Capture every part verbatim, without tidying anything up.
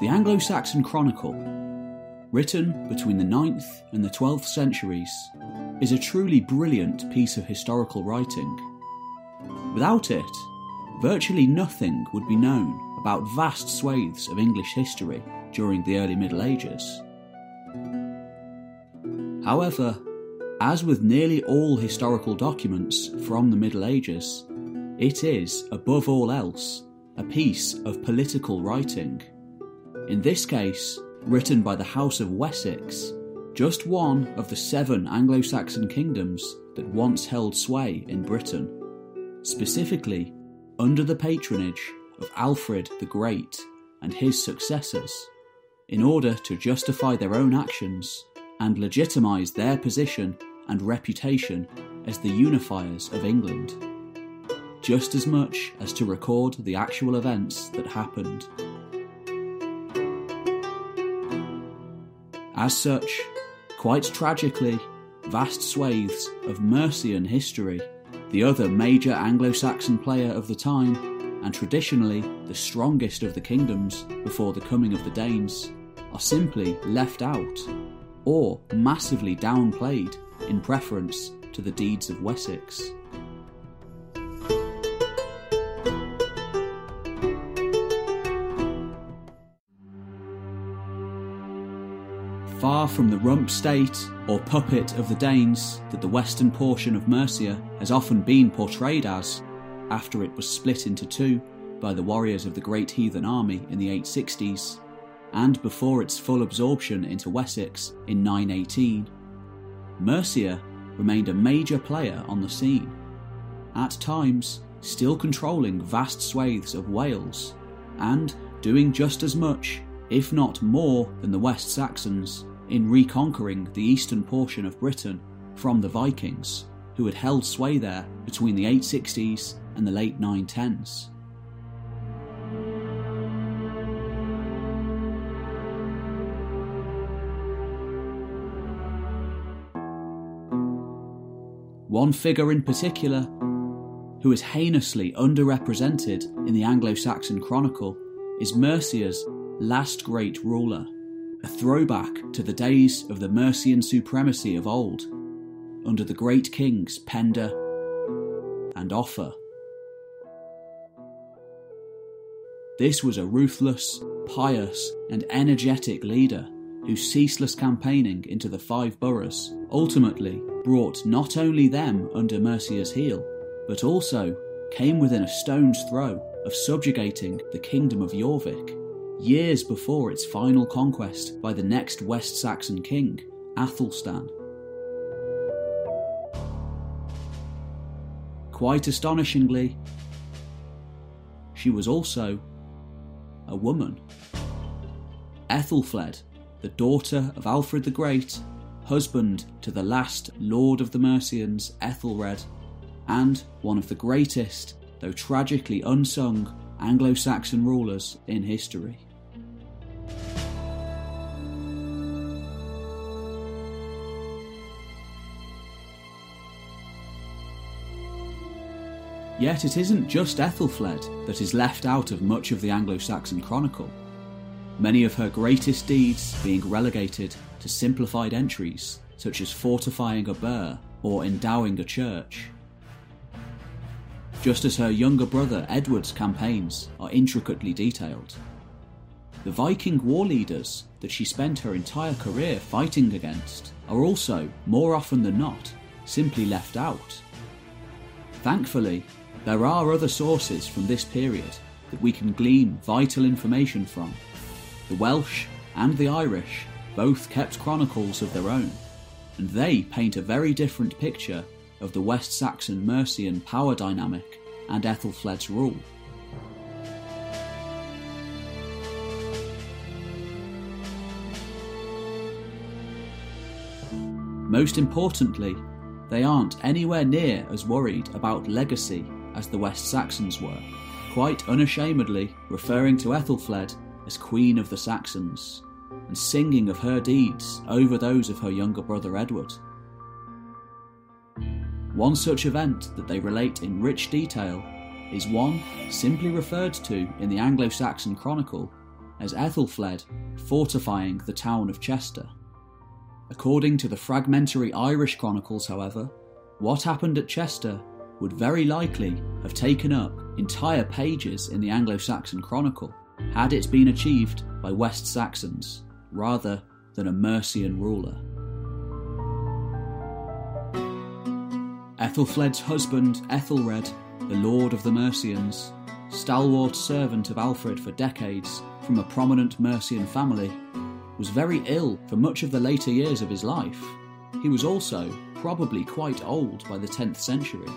The Anglo-Saxon Chronicle, written between the ninth and the twelfth centuries, is a truly brilliant piece of historical writing. Without it, virtually nothing would be known about vast swathes of English history during the early Middle Ages. However, as with nearly all historical documents from the Middle Ages, it is, above all else, a piece of political writing. In this case, written by the House of Wessex, just one of the seven Anglo-Saxon kingdoms that once held sway in Britain, specifically under the patronage of Alfred the Great and his successors, in order to justify their own actions and legitimise their position and reputation as the unifiers of England, just as much as to record the actual events that happened. As such, quite tragically, vast swathes of Mercian history, the other major Anglo-Saxon player of the time, and traditionally the strongest of the kingdoms before the coming of the Danes, are simply left out, or massively downplayed in preference to the deeds of Wessex. Far from the rump state or puppet of the Danes that the western portion of Mercia has often been portrayed as, after it was split into two by the warriors of the Great Heathen Army in the eight sixties, and before its full absorption into Wessex in nine eighteen, Mercia remained a major player on the scene, at times still controlling vast swathes of Wales, and doing just as much, if not more, than the West Saxons in reconquering the eastern portion of Britain from the Vikings, who had held sway there between the eight sixties and the late nine tens. One figure in particular, who is heinously underrepresented in the Anglo-Saxon Chronicle, is Mercia's last great ruler, a throwback to the days of the Mercian supremacy of old, under the great kings Penda and Offa. This was a ruthless, pious and energetic leader whose ceaseless campaigning into the five boroughs ultimately brought not only them under Mercia's heel, but also came within a stone's throw of subjugating the kingdom of Jorvik, years before its final conquest by the next West Saxon king, Athelstan. Quite astonishingly, she was also a woman. Aethelfled, the daughter of Alfred the Great, husband to the last Lord of the Mercians, Aethelred, and one of the greatest, though tragically unsung, Anglo-Saxon rulers in history. Yet it isn't just Aethelfled that is left out of much of the Anglo-Saxon Chronicle, many of her greatest deeds being relegated to simplified entries such as fortifying a burh or endowing a church. Just as her younger brother Edward's campaigns are intricately detailed, the Viking war leaders that she spent her entire career fighting against are also, more often than not, simply left out. Thankfully, there are other sources from this period that we can glean vital information from. The Welsh and the Irish both kept chronicles of their own, and they paint a very different picture of the West Saxon Mercian power dynamic and Aethelfled's rule. Most importantly, they aren't anywhere near as worried about legacy as the West Saxons were, quite unashamedly referring to Aethelfled as Queen of the Saxons, and singing of her deeds over those of her younger brother Edward. One such event that they relate in rich detail is one simply referred to in the Anglo-Saxon Chronicle as Aethelfled fortifying the town of Chester. According to the fragmentary Irish chronicles, however, what happened at Chester would very likely have taken up entire pages in the Anglo-Saxon Chronicle had it been achieved by West Saxons rather than a Mercian ruler. Aethelfled's husband, Aethelred, the Lord of the Mercians, stalwart servant of Alfred for decades from a prominent Mercian family, was very ill for much of the later years of his life. He was also probably quite old by the tenth century,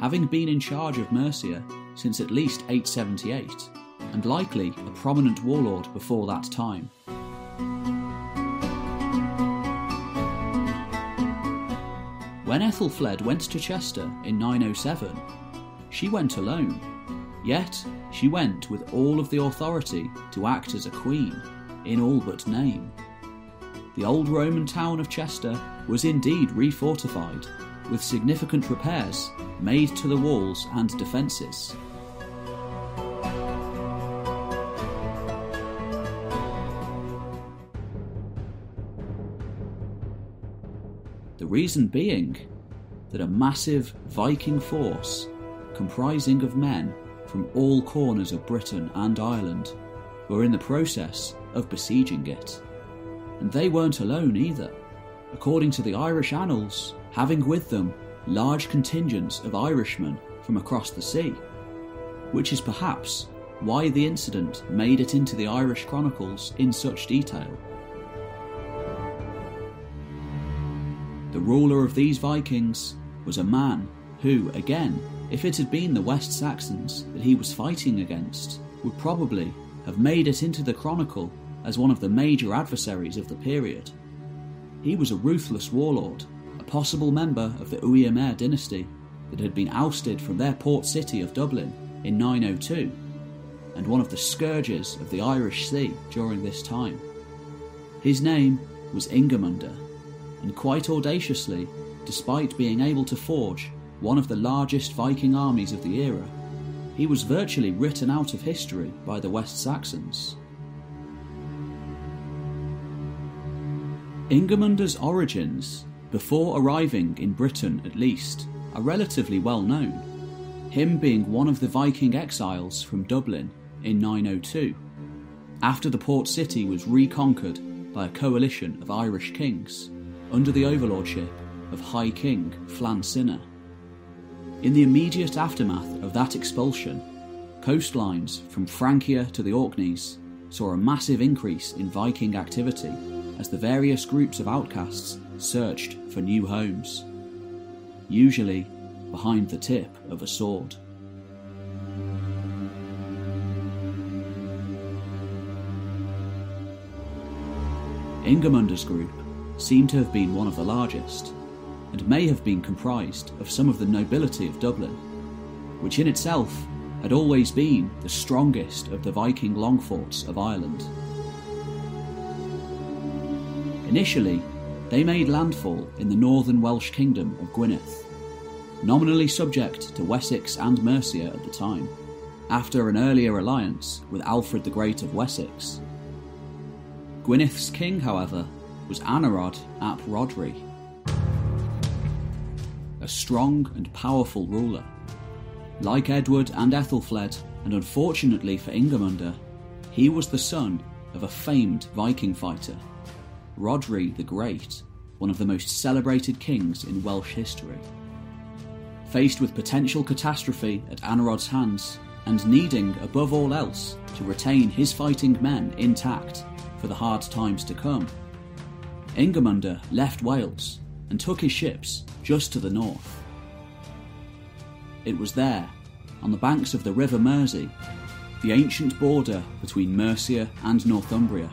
having been in charge of Mercia since at least eight seventy-eight, and likely a prominent warlord before that time. When Aethelfled went to Chester in nine oh seven, she went alone, yet she went with all of the authority to act as a queen, in all but name. The old Roman town of Chester was indeed refortified, with significant repairs made to the walls and defences. The reason being that a massive Viking force, comprising of men from all corners of Britain and Ireland, were in the process of besieging it. And they weren't alone either, according to the Irish annals, having with them large contingents of Irishmen from across the sea, which is perhaps why the incident made it into the Irish chronicles in such detail. The ruler of these Vikings was a man who, again, if it had been the West Saxons that he was fighting against, would probably have made it into the chronicle as one of the major adversaries of the period. He was a ruthless warlord, a possible member of the Uí Ímair dynasty that had been ousted from their port city of Dublin in nine oh two, and one of the scourges of the Irish Sea during this time. His name was Ingimundr, and quite audaciously, despite being able to forge one of the largest Viking armies of the era, he was virtually written out of history by the West Saxons. Ingimundr's origins, before arriving in Britain at least, are relatively well known, him being one of the Viking exiles from Dublin in nine oh two, after the port city was reconquered by a coalition of Irish kings, under the overlordship of High King Flancinna. In the immediate aftermath of that expulsion, coastlines from Francia to the Orkneys saw a massive increase in Viking activity as the various groups of outcasts searched for new homes, usually behind the tip of a sword. Ingimundr's group seemed to have been one of the largest, and may have been comprised of some of the nobility of Dublin, which in itself had always been the strongest of the Viking longforts of Ireland. Initially, they made landfall in the northern Welsh kingdom of Gwynedd, nominally subject to Wessex and Mercia at the time, after an earlier alliance with Alfred the Great of Wessex. Gwynedd's king, however, was Anarawd ap Rodri, a strong and powerful ruler. Like Edward and Aethelfled, and unfortunately for Ingimundr, he was the son of a famed Viking fighter, Rodri the Great, one of the most celebrated kings in Welsh history. Faced with potential catastrophe at Anarawd's hands, and needing above all else to retain his fighting men intact for the hard times to come, Ingimundr left Wales and took his ships just to the north. It was there, on the banks of the River Mersey, the ancient border between Mercia and Northumbria,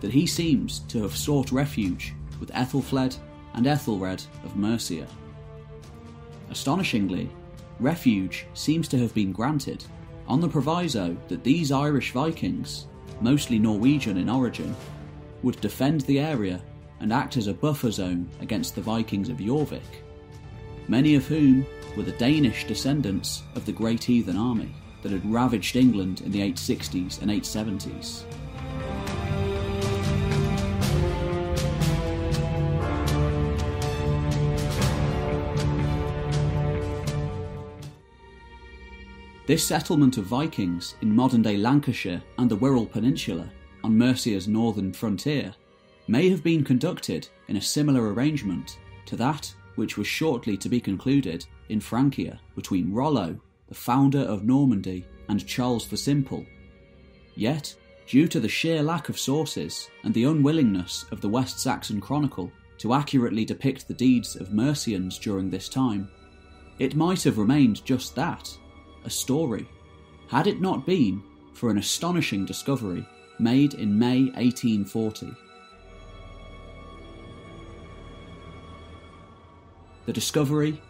that he seems to have sought refuge with Aethelfled and Aethelred of Mercia. Astonishingly, refuge seems to have been granted, on the proviso that these Irish Vikings, mostly Norwegian in origin, would defend the area and act as a buffer zone against the Vikings of Jorvik, many of whom were the Danish descendants of the Great Heathen Army that had ravaged England in the eight sixties and eight seventies. This settlement of Vikings in modern-day Lancashire and the Wirral Peninsula, on Mercia's northern frontier, may have been conducted in a similar arrangement to that which was shortly to be concluded in Francia between Rollo, the founder of Normandy, and Charles the Simple. Yet, due to the sheer lack of sources and the unwillingness of the West Saxon Chronicle to accurately depict the deeds of Mercians during this time, it might have remained just that, a story, had it not been for an astonishing discovery made in May eighteen forty. The discovery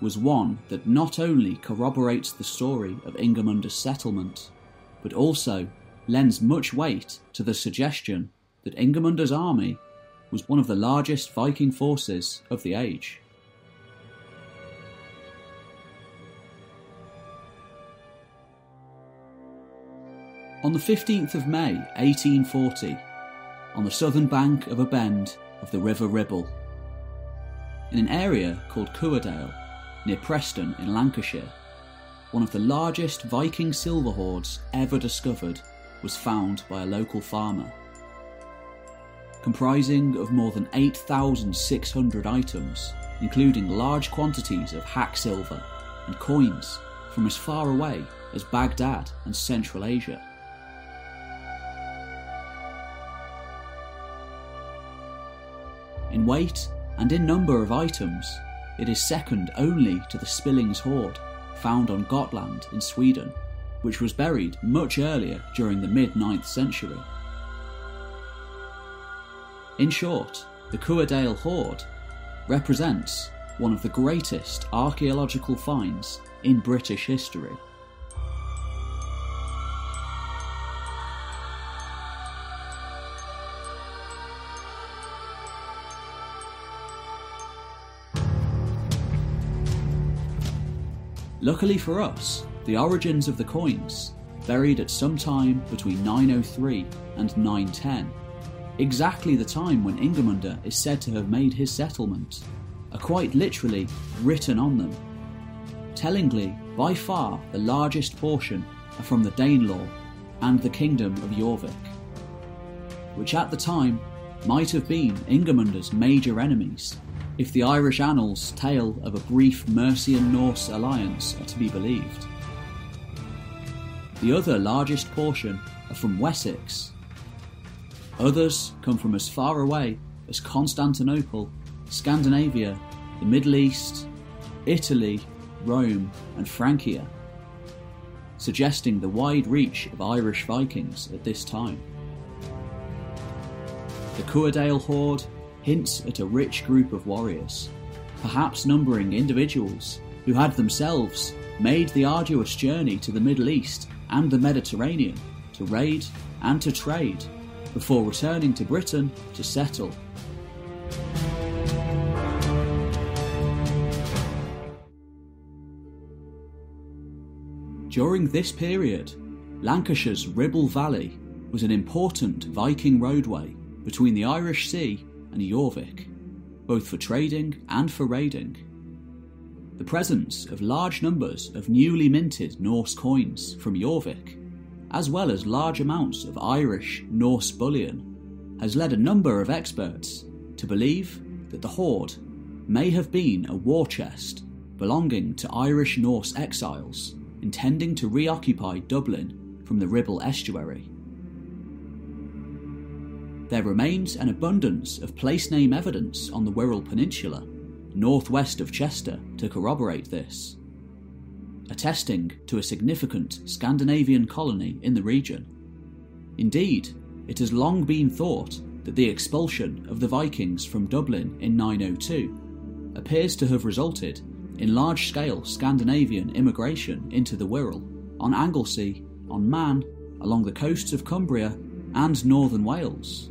was one that not only corroborates the story of Ingermunder's settlement, but also lends much weight to the suggestion that Ingermunder's army was one of the largest Viking forces of the age. On the fifteenth of May eighteen forty, on the southern bank of a bend of the River Ribble, in an area called Cuerdale, near Preston in Lancashire, one of the largest Viking silver hoards ever discovered was found by a local farmer. Comprising of more than eight thousand six hundred items, including large quantities of hack silver and coins from as far away as Baghdad and Central Asia. In weight and in number of items, it is second only to the Spillings Hoard found on Gotland in Sweden, which was buried much earlier during the mid ninth century. In short, the Cuerdale Hoard represents one of the greatest archaeological finds in British history. Luckily for us, the origins of the coins, buried at some time between nine oh three and nine ten, exactly the time when Ingermunder is said to have made his settlement, are quite literally written on them. Tellingly, by far the largest portion are from the Danelaw and the Kingdom of Jorvik, which at the time might have been Ingermunder's major enemies, if the Irish annals' tale of a brief Mercian-Norse alliance are to be believed. The other largest portion are from Wessex. Others come from as far away as Constantinople, Scandinavia, the Middle East, Italy, Rome, and Francia, suggesting the wide reach of Irish Vikings at this time. The Cuerdale Hoard hints at a rich group of warriors, perhaps numbering individuals who had themselves made the arduous journey to the Middle East and the Mediterranean to raid and to trade before returning to Britain to settle. During this period, Lancashire's Ribble Valley was an important Viking roadway between the Irish Sea and Jorvik, both for trading and for raiding. The presence of large numbers of newly minted Norse coins from Jorvik, as well as large amounts of Irish Norse bullion, has led a number of experts to believe that the hoard may have been a war chest belonging to Irish Norse exiles intending to reoccupy Dublin from the Ribble estuary. There remains an abundance of place name evidence on the Wirral Peninsula, northwest of Chester, to corroborate this, attesting to a significant Scandinavian colony in the region. Indeed, it has long been thought that the expulsion of the Vikings from Dublin in nine oh two appears to have resulted in large-scale Scandinavian immigration into the Wirral, on Anglesey, on Man, along the coasts of Cumbria and northern Wales.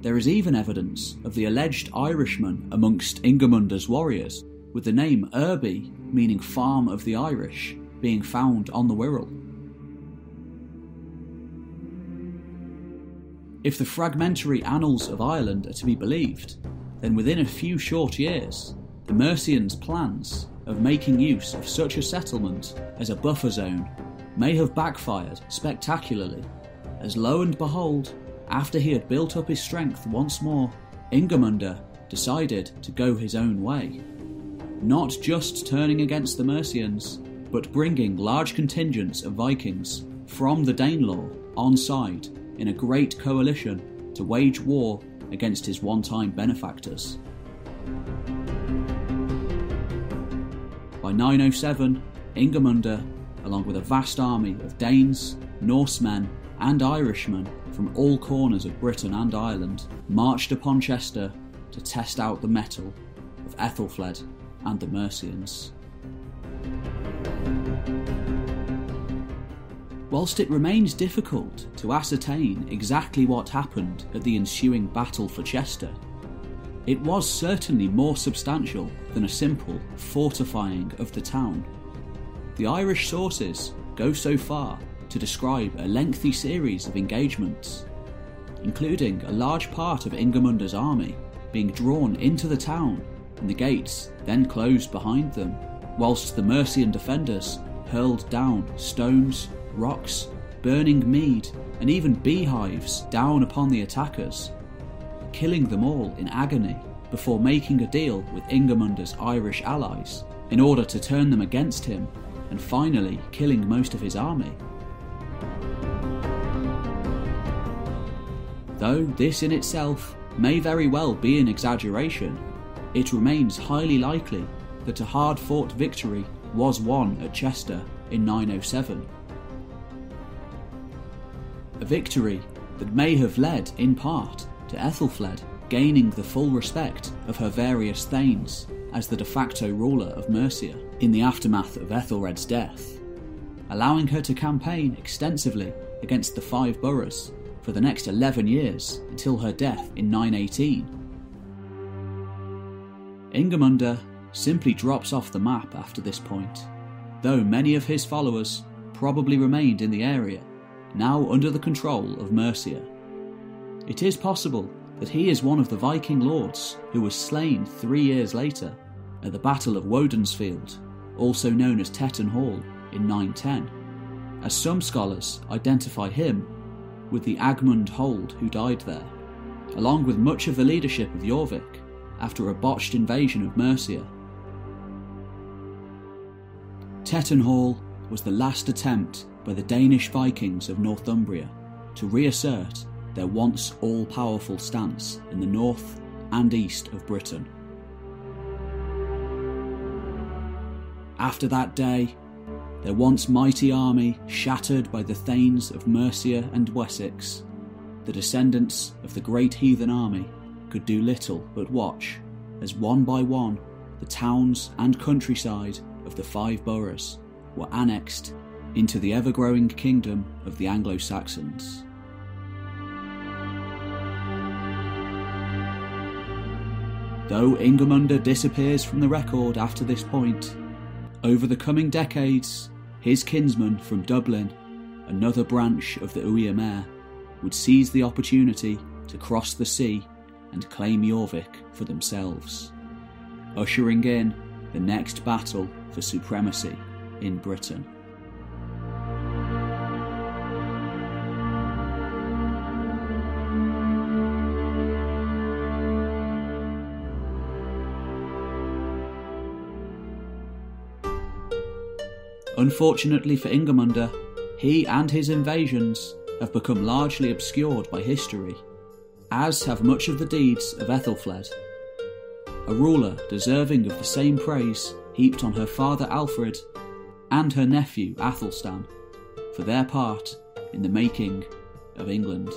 There is even evidence of the alleged Irishman amongst Ingermunder's warriors with the name Irby, meaning farm of the Irish, being found on the Wirral. If the fragmentary annals of Ireland are to be believed, then within a few short years, the Mercians' plans of making use of such a settlement as a buffer zone may have backfired spectacularly, as lo and behold, after he had built up his strength once more, Ingimundr decided to go his own way, not just turning against the Mercians, but bringing large contingents of Vikings from the Danelaw on side in a great coalition to wage war against his one-time benefactors. By nine oh seven, Ingimundr, along with a vast army of Danes, Norsemen and Irishmen from all corners of Britain and Ireland, marched upon Chester to test out the mettle of Aethelfled and the Mercians. Whilst it remains difficult to ascertain exactly what happened at the ensuing battle for Chester, it was certainly more substantial than a simple fortifying of the town. The Irish sources go so far to describe a lengthy series of engagements, including a large part of Ingimundr's army being drawn into the town and the gates then closed behind them, whilst the Mercian defenders hurled down stones, rocks, burning mead and even beehives down upon the attackers, killing them all in agony before making a deal with Ingimundr's Irish allies in order to turn them against him and finally killing most of his army. Though this in itself may very well be an exaggeration, it remains highly likely that a hard-fought victory was won at Chester in nine oh seven. A victory that may have led, in part, to Aethelfled gaining the full respect of her various thanes as the de facto ruler of Mercia in the aftermath of Aethelred's death, allowing her to campaign extensively against the five boroughs for the next eleven years until her death in nine eighteen. Ingimundr simply drops off the map after this point, though many of his followers probably remained in the area, now under the control of Mercia. It is possible that he is one of the Viking lords who was slain three years later at the Battle of Woden's Field, also known as Tettenhall, in nine ten, as some scholars identify him with the Agmund Hold who died there, along with much of the leadership of Jorvik after a botched invasion of Mercia. Tettenhall was the last attempt by the Danish Vikings of Northumbria to reassert their once all-powerful stance in the north and east of Britain. After that day, their once mighty army shattered by the thanes of Mercia and Wessex, the descendants of the Great Heathen Army could do little but watch as one by one the towns and countryside of the five boroughs were annexed into the ever-growing kingdom of the Anglo-Saxons. Though Ingimundr disappears from the record after this point, over the coming decades, his kinsman from Dublin, another branch of the Uí Ímair, would seize the opportunity to cross the sea and claim Jorvik for themselves, ushering in the next battle for supremacy in Britain. Unfortunately for Ingimundr, he and his invasions have become largely obscured by history, as have much of the deeds of Aethelfled, a ruler deserving of the same praise heaped on her father Alfred and her nephew Athelstan for their part in the making of England.